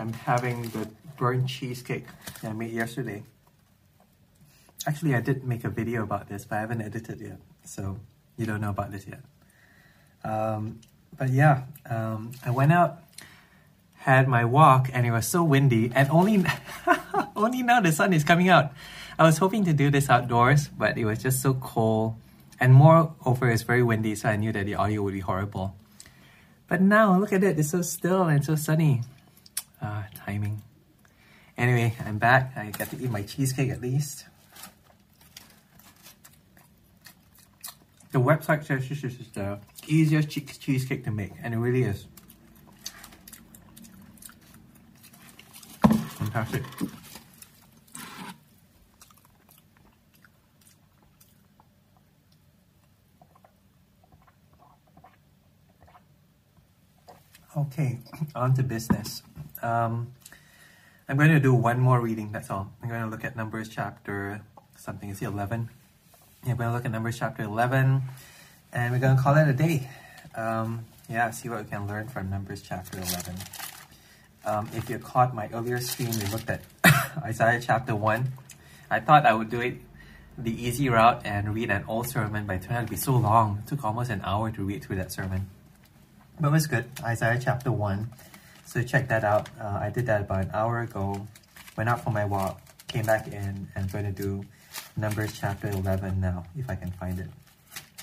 I'm having the burnt cheesecake that I made yesterday. Actually, I did make a video about this, but I haven't edited yet, so you don't know about this yet. But yeah, I went out, had my walk, and it was so windy, and only now the sun is coming out. I was hoping to do this outdoors, but it was just so cold, and moreover, it's very windy, so I knew that the audio would be horrible. But now, look at it, it's so still and so sunny. Ah, timing. Anyway, I'm back. I got to eat my cheesecake at least. The website says this is the easiest cheesecake to make, and it really is. Fantastic. Okay, on to business. I'm going to do one more reading, that's all. I'm going to look at Numbers chapter something, is it 11? Yeah, I'm going to look at Numbers chapter 11, and we're going to call it a day. Yeah, see what we can learn from Numbers chapter 11. If you caught my earlier stream, we looked at Isaiah chapter 1. I thought I would do it the easy route and read an old sermon, but it turned out to be so long. It took almost an hour to read through that sermon. But it was good, Isaiah chapter 1. So check that out. I did that about an hour ago, went out for my walk, came back in, and I'm going to do Numbers chapter 11 now, if I can find it.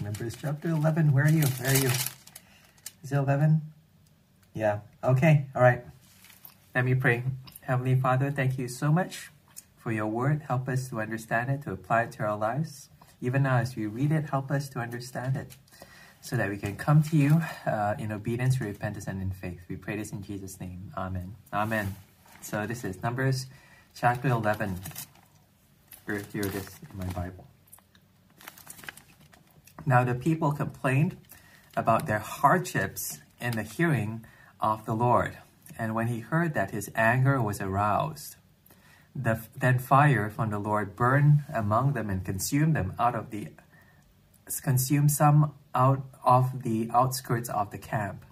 Numbers chapter 11, where are you? Where are you? Is it 11? Yeah, okay, all right. Let me pray. Heavenly Father, thank you so much for your word. Help us to understand it, to apply it to our lives. Even now as we read it, help us to understand it, so that we can come to you in obedience, repentance, and in faith. We pray this in Jesus' name. Amen. Amen. So this is Numbers chapter 11. Here it is in my Bible. Now the people complained about their hardships in the hearing of the Lord. And when he heard that, his anger was aroused. Then fire from the Lord burned among them and consumed them out of the outskirts of the camp.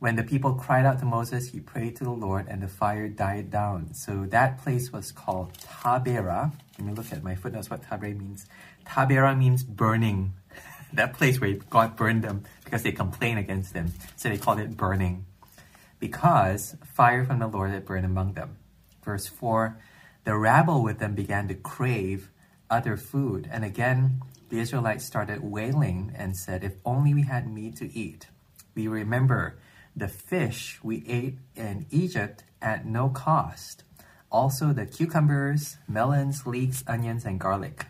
When the people cried out to Moses, he prayed to the Lord, and the fire died down. So that place was called Taberah. Let me look at my footnotes what Taberah means. Taberah means burning. That place where God burned them because they complained against them. So they called it burning, because fire from the Lord had burned among them. Verse 4, the rabble with them began to crave other food. And again, the Israelites started wailing and said, if only we had meat to eat. We remember the fish we ate in Egypt at no cost. Also the cucumbers, melons, leeks, onions, and garlic.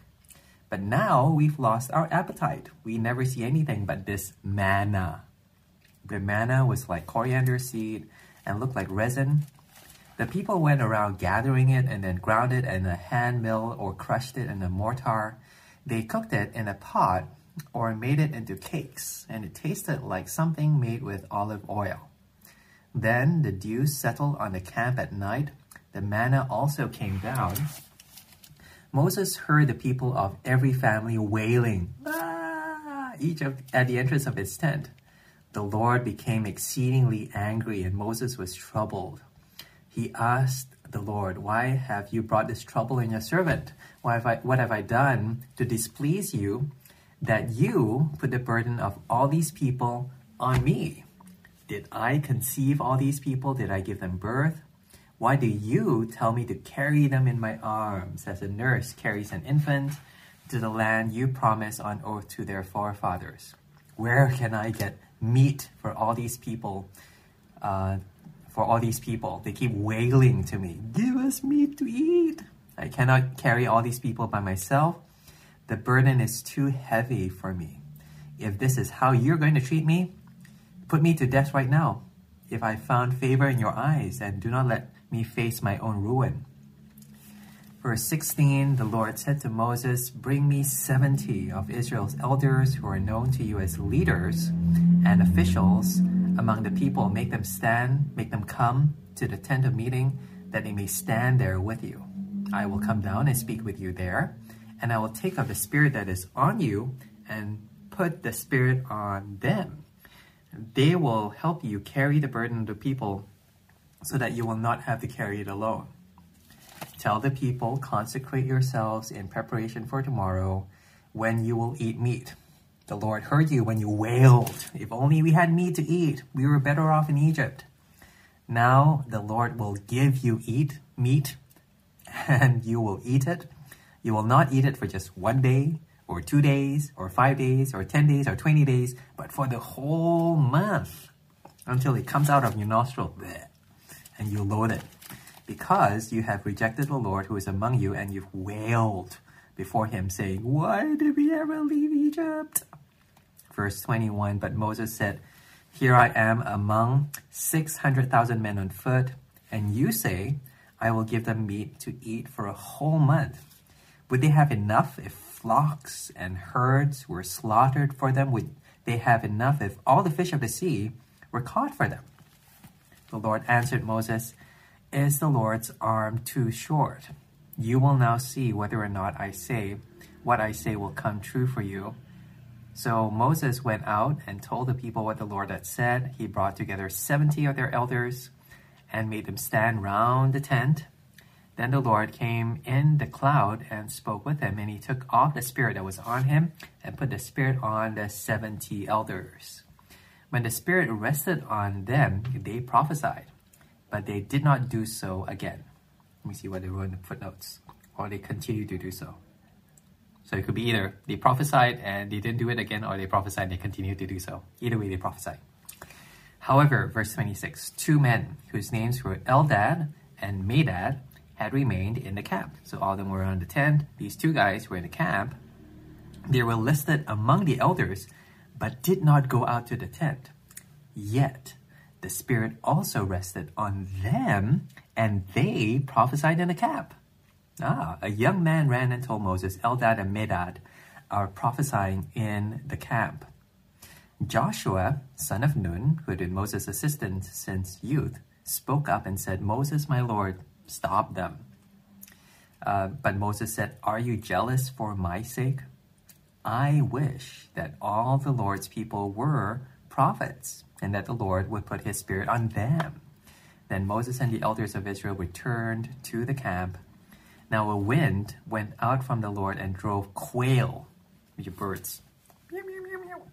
But now we've lost our appetite. We never see anything but this manna. The manna was like coriander seed and looked like resin. The people went around gathering it and then ground it in a hand mill or crushed it in a mortar. They cooked it in a pot or made it into cakes, and it tasted like something made with olive oil. Then the dew settled on the camp at night. The manna also came down. Moses heard the people of every family wailing, ah! At the entrance of his tent. The Lord became exceedingly angry, and Moses was troubled. He asked the Lord, why have you brought this trouble on your servant? What have I done to displease you, that you put the burden of all these people on me? Did I conceive all these people? Did I give them birth? Why do you tell me to carry them in my arms, as a nurse carries an infant, to the land you promised on oath to their forefathers? Where can I get meat for all these people? They keep wailing to me, give us meat to eat. I cannot carry all these people by myself. The burden is too heavy for me. If this is how you're going to treat me, put me to death right now. If I found favor in your eyes, and do not let me face my own ruin. Verse 16, the Lord said to Moses, bring me 70 of Israel's elders who are known to you as leaders and officials among the people. Make them stand, make them come to the tent of meeting, that they may stand there with you. I will come down and speak with you there, and I will take up the spirit that is on you and put the spirit on them. They will help you carry the burden of the people so that you will not have to carry it alone. Tell the people, consecrate yourselves in preparation for tomorrow, when you will eat meat. The Lord heard you when you wailed, if only we had meat to eat, we were better off in Egypt. Now the Lord will give you meat, and you will eat it. You will not eat it for just 1 day, or 2 days, or 5 days, or 10 days, or 20 days, but for the whole month, until it comes out of your nostril, and you loathe it, because you have rejected the Lord who is among you, and you've wailed before him, saying, why did we ever leave Egypt? Verse 21, but Moses said, here I am among 600,000 men on foot, and you say, I will give them meat to eat for a whole month. Would they have enough if flocks and herds were slaughtered for them? Would they have enough if all the fish of the sea were caught for them? The Lord answered Moses, is the Lord's arm too short? You will now see whether or not what I say will come true for you. So Moses went out and told the people what the Lord had said. He brought together 70 of their elders and made them stand round the tent. Then the Lord came in the cloud and spoke with him, and he took off the spirit that was on him and put the spirit on the 70 elders. When the spirit rested on them, they prophesied, but they did not do so again. Let me see what they wrote in the footnotes. Or they continued to do so. So it could be either they prophesied and they didn't do it again, or they prophesied and they continued to do so. Either way, they prophesied. However, verse 26, 2 men whose names were Eldad and Medad had remained in the camp. So all of them were on the tent. These 2 guys were in the camp. They were listed among the elders, but did not go out to the tent. Yet the Spirit also rested on them, and they prophesied in the camp. A young man ran and told Moses, Eldad and Medad are prophesying in the camp. Joshua, son of Nun, who had been Moses' assistant since youth, spoke up and said, Moses, my lord, stop them. But Moses said, are you jealous for my sake? I wish that all the Lord's people were prophets, and that the Lord would put his spirit on them. Then Moses and the elders of Israel returned to the camp. Now a wind went out from the Lord and drove quail, which are birds,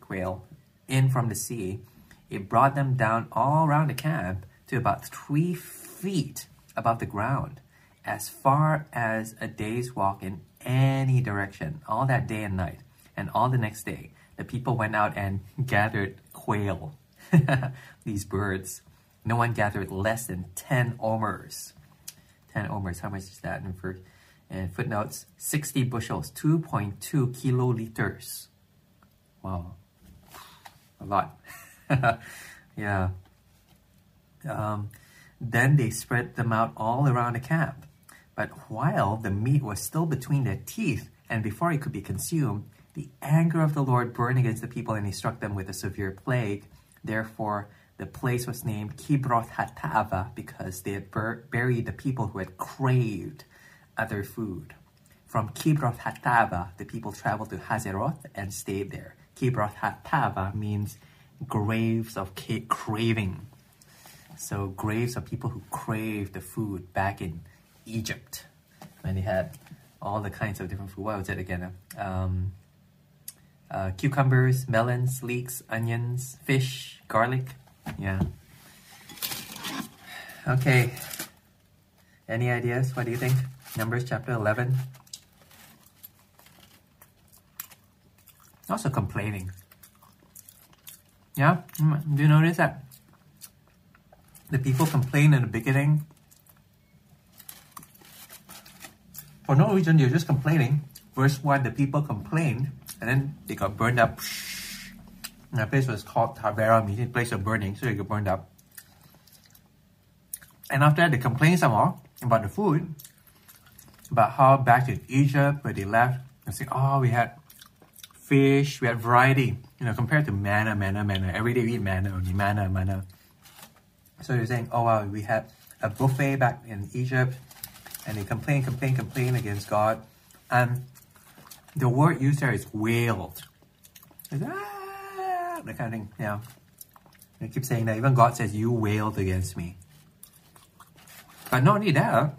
quail, in from the sea. It brought them down all around the camp to about 3 feet above the ground, as far as a day's walk in any direction, all that day and night. And all the next day, the people went out and gathered quail, these birds. No one gathered less than 10 omers. 10 omers, how much is that? And footnotes, 60 bushels, 2.2 kiloliters. Wow, a lot. Yeah. Then they spread them out all around the camp. But while the meat was still between their teeth and before it could be consumed, the anger of the Lord burned against the people, and he struck them with a severe plague. Therefore, the place was named Kibroth Hattava, because they had buried the people who had craved other food. From Kibroth Hattava, the people traveled to Hazeroth and stayed there. Kibroth Hattava means graves of craving. So graves of people who craved the food back in Egypt, when they had all the kinds of different food. What was it again? Cucumbers, melons, leeks, onions, fish, garlic. Yeah. Okay. Any ideas? What do you think? Numbers chapter 11. Also complaining. Yeah? Do you notice that? The people complain in the beginning. For no reason, they're just complaining. Verse 1, the people complained, and then they got burned up. And that place was called Taberah, meaning place of burning, so they got burned up. And after that, they complained some more about the food, about how back in Egypt, where they left, they say, oh, we had fish, we had variety, compared to manna. Every day we eat manna. So they're saying, oh wow, we had a buffet back in Egypt, and they complain against God. And the word used there is wailed. It's, that kind of thing, yeah. They keep saying that. Even God says, you wailed against me. And not only that,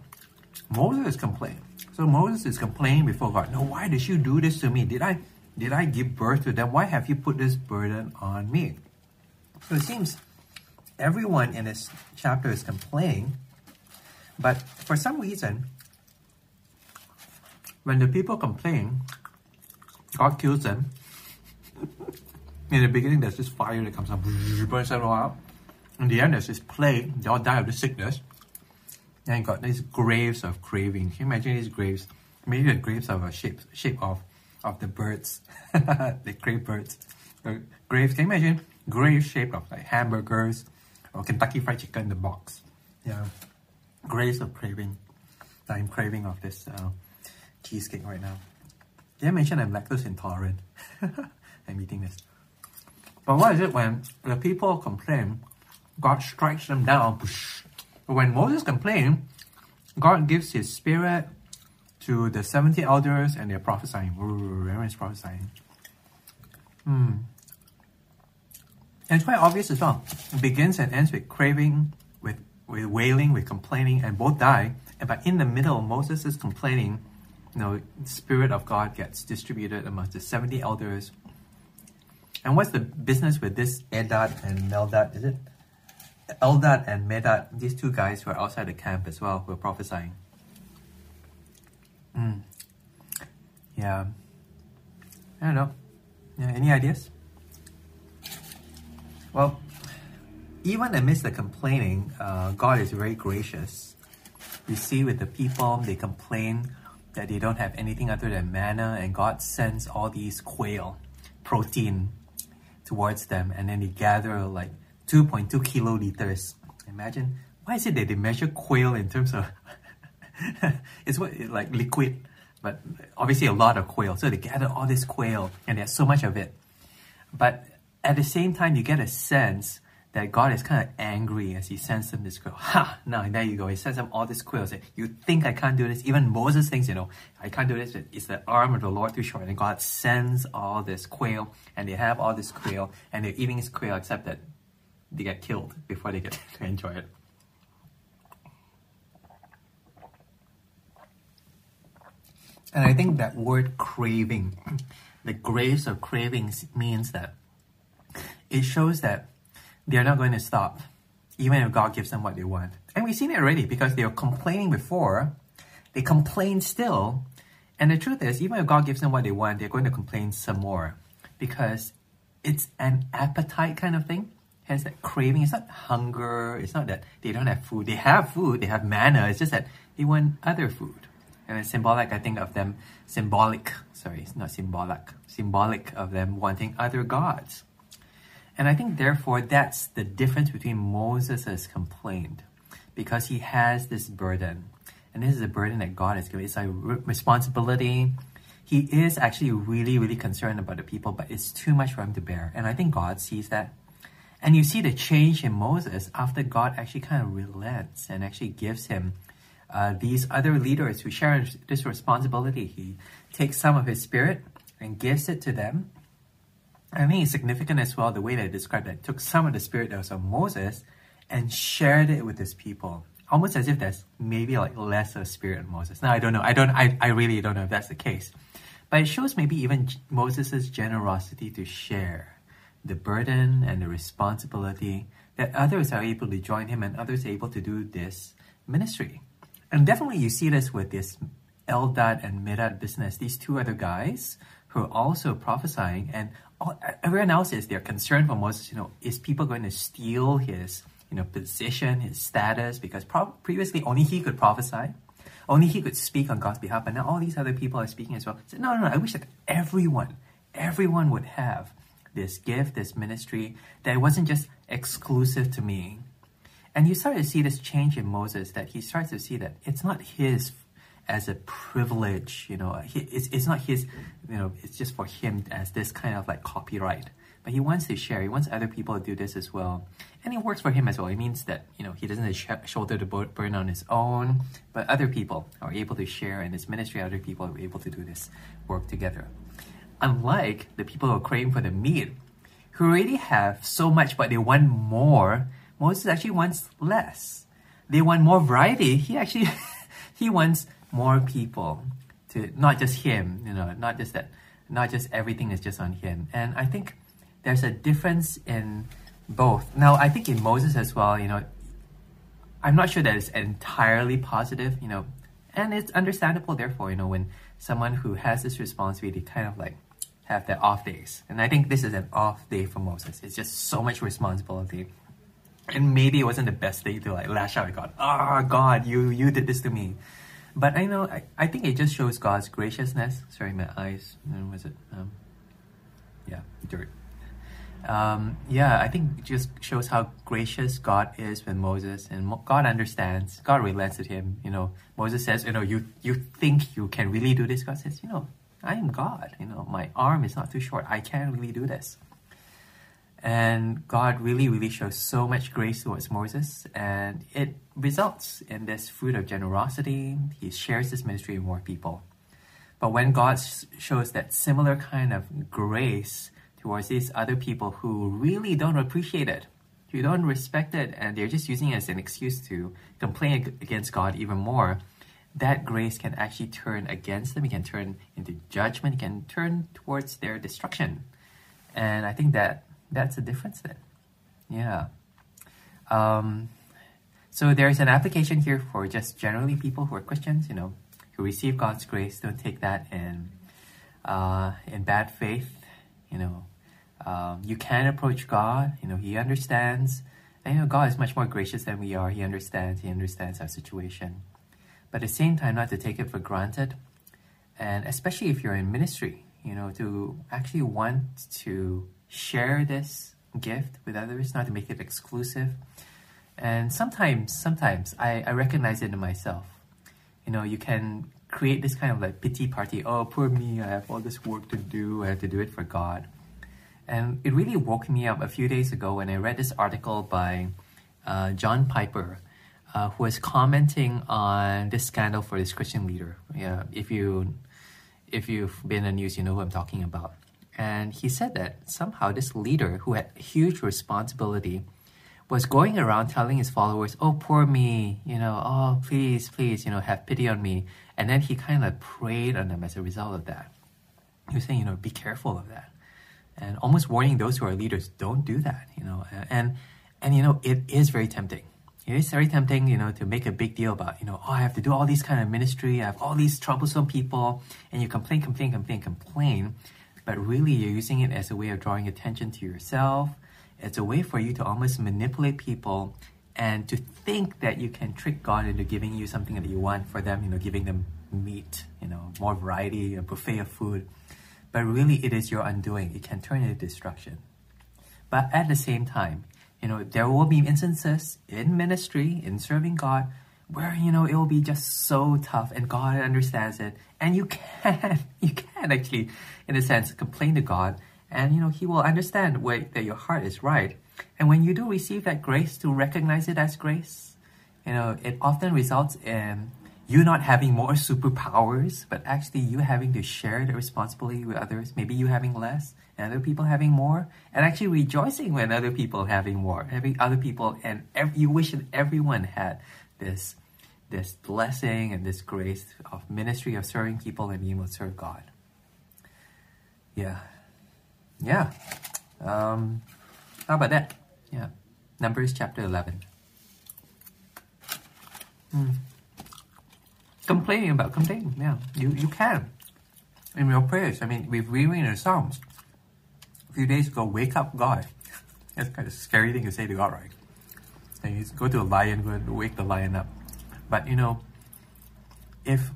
Moses complained. So Moses is complaining before God. No, why did you do this to me? Did I give birth to them? Why have you put this burden on me? So it seems everyone in this chapter is complaining. But for some reason, when the people complain, God kills them. In the beginning, there's this fire that comes up, burns everyone up. In the end, there's this plague. They all die of the sickness. And got these graves of craving. Can you imagine these graves? Maybe the graves of a shape of the birds. The crave birds. The graves. Can you imagine graves shaped of like hamburgers or Kentucky Fried Chicken in the box? Yeah, graves of craving. I'm craving of this cheesecake right now. Did I mention I'm lactose intolerant? I'm eating this. But what is it when the people complain, God strikes them down? When Moses complained, God gives his spirit to the 70 elders and they're prophesying. Everyone's prophesying. And it's quite obvious as well. It begins and ends with craving, with wailing, with complaining, and both die. But in the middle, Moses is complaining. You know, the Spirit of God gets distributed amongst the 70 elders. And what's the business with this Eldad and Medad? Is it? Eldad and Medad, these two guys who are outside the camp as well, who are prophesying. Yeah. I don't know. Yeah, any ideas? Well, even amidst the complaining, God is very gracious. We see with the people, they complain that they don't have anything other than manna, and God sends all these quail protein towards them, and then they gather like 2.2 kiloliters. Imagine, why is it that they measure quail in terms of it's like liquid, but obviously a lot of quail. So they gather all this quail and there's so much of it. But at the same time, you get a sense that God is kind of angry as he sends them this quail. Ha! Now, there you go. He sends them all this quail. Say, you think I can't do this? Even Moses thinks, you know, I can't do this. It's the arm of the Lord too short. And God sends all this quail, and they have all this quail, and they're eating this quail, except that they get killed before they get to enjoy it. And I think that word craving, the graves of cravings, means that it shows that they're not going to stop, even if God gives them what they want. And we've seen it already, because they were complaining before, they complain still. And the truth is, even if God gives them what they want, they're going to complain some more, because it's an appetite kind of thing. Hence that craving. It's not hunger. It's not that they don't have food. They have food. They have manna. It's just that they want other food. And it's symbolic, I think, of them. Symbolic of them wanting other gods. And I think, therefore, that's the difference between Moses' complaint, because he has this burden. And this is a burden that God has given. It's a responsibility. He is actually really, really concerned about the people, but it's too much for him to bear. And I think God sees that. And you see the change in Moses after God actually kind of relents and actually gives him these other leaders who share this responsibility. He takes some of his spirit and gives it to them. I think it's significant as well the way they described that. Took some of the spirit that was on Moses and shared it with his people. Almost as if there's maybe like lesser spirit in Moses. Now, I don't know. I really don't know if that's the case. But it shows maybe even Moses' generosity to share the burden and the responsibility, that others are able to join him and others are able to do this ministry. And definitely you see this with this Eldad and Medad business, these two other guys who are also prophesying, and everyone else is their concern for Moses, you know, is people going to steal his, you know, position, his status, because previously only he could prophesy, only he could speak on God's behalf, but now all these other people are speaking as well. So no, I wish that everyone would have this gift, this ministry, that it wasn't just exclusive to me. And you start to see this change in Moses, that he starts to see that it's not his as a privilege, you know, it's not his, you know, it's just for him as this kind of like copyright. But he wants to share, he wants other people to do this as well. And it works for him as well. It means that, you know, he doesn't shoulder the burden on his own, but other people are able to share in this ministry, other people are able to do this work together. Unlike the people who are craving for the meat, who already have so much but they want more, Moses actually wants less. they want more variety. He actually, he wants more people to, not just him, you know, not just that, not just everything is just on him. And I think there's a difference in both. Now, I think in Moses as well, you know, I'm not sure that it's entirely positive, you know, and it's understandable, therefore, you know, when someone who has this responsibility kind of like have their off days. And I think this is an off day for Moses. It's just so much responsibility. And maybe it wasn't the best day to like lash out at God. Oh, God, you did this to me. But I know, I think it just shows God's graciousness. Sorry, my eyes. When was it? Yeah, dirt. Yeah, I think it just shows how gracious God is with Moses, and God understands. God relents to him. You know, Moses says, you know, you think you can really do this? God says, you know, I am God. You know, my arm is not too short. I can really do this. And God really, really shows so much grace towards Moses, and it results in this fruit of generosity. He shares this ministry with more people. But when God shows that similar kind of grace towards these other people who really don't appreciate it, who don't respect it, and they're just using it as an excuse to complain against God even more, that grace can actually turn against them. It can turn into judgment. It can turn towards their destruction. And I think that's a difference then. Yeah. So there's an application here for just generally people who are Christians, you know, who receive God's grace. Don't take that in bad faith, you know. You can approach God, you know, He understands. And, you know, God is much more gracious than we are. He understands our situation. But at the same time, not to take it for granted. And especially if you're in ministry, you know, to actually want to share this gift with others, not to make it exclusive. And sometimes I recognize it in myself. You know, you can create this kind of like pity party. Oh, poor me, I have all this work to do. I have to do it for God. And it really woke me up a few days ago when I read this article by John Piper, who was commenting on this scandal for this Christian leader. Yeah, if you've been in the news, you know who I'm talking about. And he said that somehow this leader who had huge responsibility was going around telling his followers, oh, poor me, you know, oh, please, please, you know, have pity on me. And then he kind of preyed on them as a result of that. He was saying, you know, be careful of that. And almost warning those who are leaders, don't do that, you know. And you know, it is very tempting. It is very tempting, you know, to make a big deal about, you know, oh, I have to do all these kind of ministry. I have all these troublesome people. And you complain. But really, you're using it as a way of drawing attention to yourself. It's a way for you to almost manipulate people and to think that you can trick God into giving you something that you want for them, you know, giving them meat, you know, more variety, a buffet of food. But really, it is your undoing. It can turn into destruction. But at the same time, you know, there will be instances in ministry, in serving God, where, you know, it will be just so tough and God understands it. And you can actually, in a sense, complain to God. And, you know, He will understand that your heart is right. And when you do receive that grace, to recognize it as grace, you know, it often results in you not having more superpowers, but actually you having to share the responsibility with others. Maybe you having less and other people having more, and actually rejoicing when other people having more, having other people, and you wish that everyone had this blessing and this grace of ministry, of serving people, and being able to serve God. Yeah. How about that? Yeah. Numbers chapter 11. Complaining. Yeah. You can. In your prayers. I mean, we've reread the Psalms a few days ago. Wake up, God. That's kind of a scary thing to say to God, right? And you go to a lion, go and wake the lion up. But you know, if,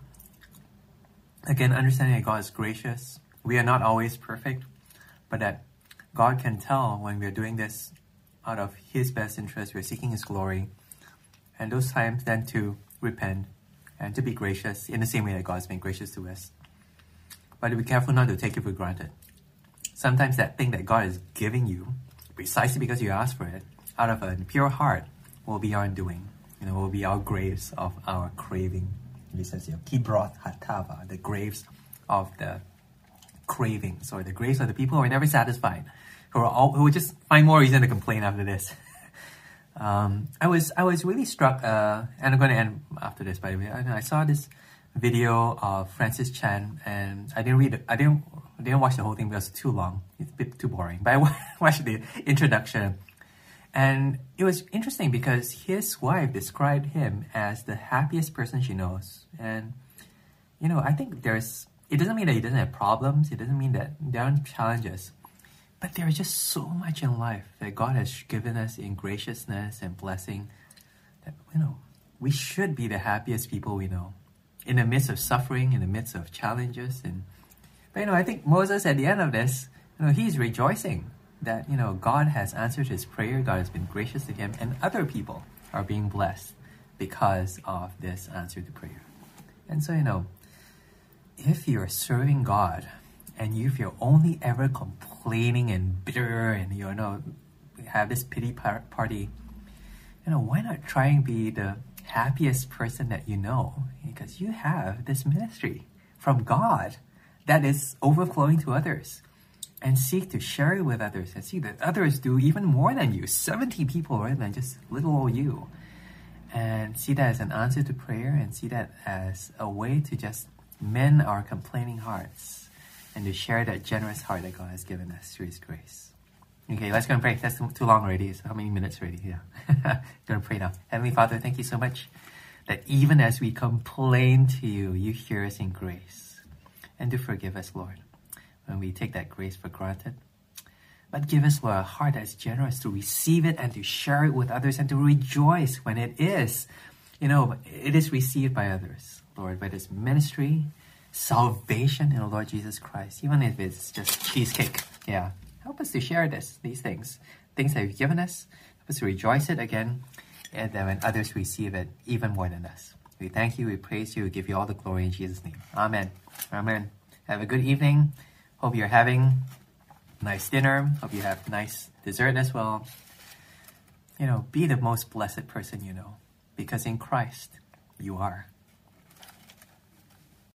again, understanding that God is gracious, we are not always perfect, but that God can tell when we are doing this out of His best interest, we are seeking His glory, and those times then to repent and to be gracious in the same way that God has been gracious to us. But be careful not to take it for granted. Sometimes that thing that God is giving you, precisely because you asked for it, out of a pure heart, will be our undoing. You know, will be our graves of our craving. It says here, Kibroth Hattava, the graves of the cravings, or the graves of the people who are never satisfied, who will just find more reason to complain after this. I was really struck, and I'm going to end after this, by the way. I saw this video of Francis Chan, and I didn't watch the whole thing because it's too long. It's a bit too boring. But I watched the introduction, and it was interesting because his wife described him as the happiest person she knows. And you know, I think there's, it doesn't mean that he doesn't have problems. It doesn't mean that there aren't challenges. But there is just so much in life that God has given us in graciousness and blessing that, you know, we should be the happiest people we know, in the midst of suffering, in the midst of challenges. And but, you know, I think Moses, at the end of this, you know, he's rejoicing that, you know, God has answered his prayer, God has been gracious to him, and other people are being blessed because of this answer to prayer. And so, you know, if you're serving God, and if you're only ever complaining and bitter and, you know, have this pity party, you know, why not try and be the happiest person that you know? Because you have this ministry from God that is overflowing to others, and seek to share it with others, and see that others do even more than you, 70 people rather than just little old you. And see that as an answer to prayer, and see that as a way to just mend our complaining hearts, and to share that generous heart that God has given us through His grace. Okay, let's go and pray. That's too long already. So how many minutes already? Yeah. Gonna pray now. Heavenly Father, thank you so much that even as we complain to you, you hear us in grace. And do forgive us, Lord, when we take that grace for granted. But give us, Lord, a heart that is generous to receive it and to share it with others, and to rejoice when it is, you know, it is received by others, Lord, by this ministry, salvation in the Lord Jesus Christ, even if it's just cheesecake. Yeah, help us to share these things that you've given us. Help us to rejoice it again, and then when others receive it, even more than us. We thank you, we praise you, we give you all the glory in Jesus' name. Amen. Amen. Have a good evening. Hope you're having a nice dinner. Hope you have nice dessert as well. You know, be the most blessed person you know, because in Christ you are.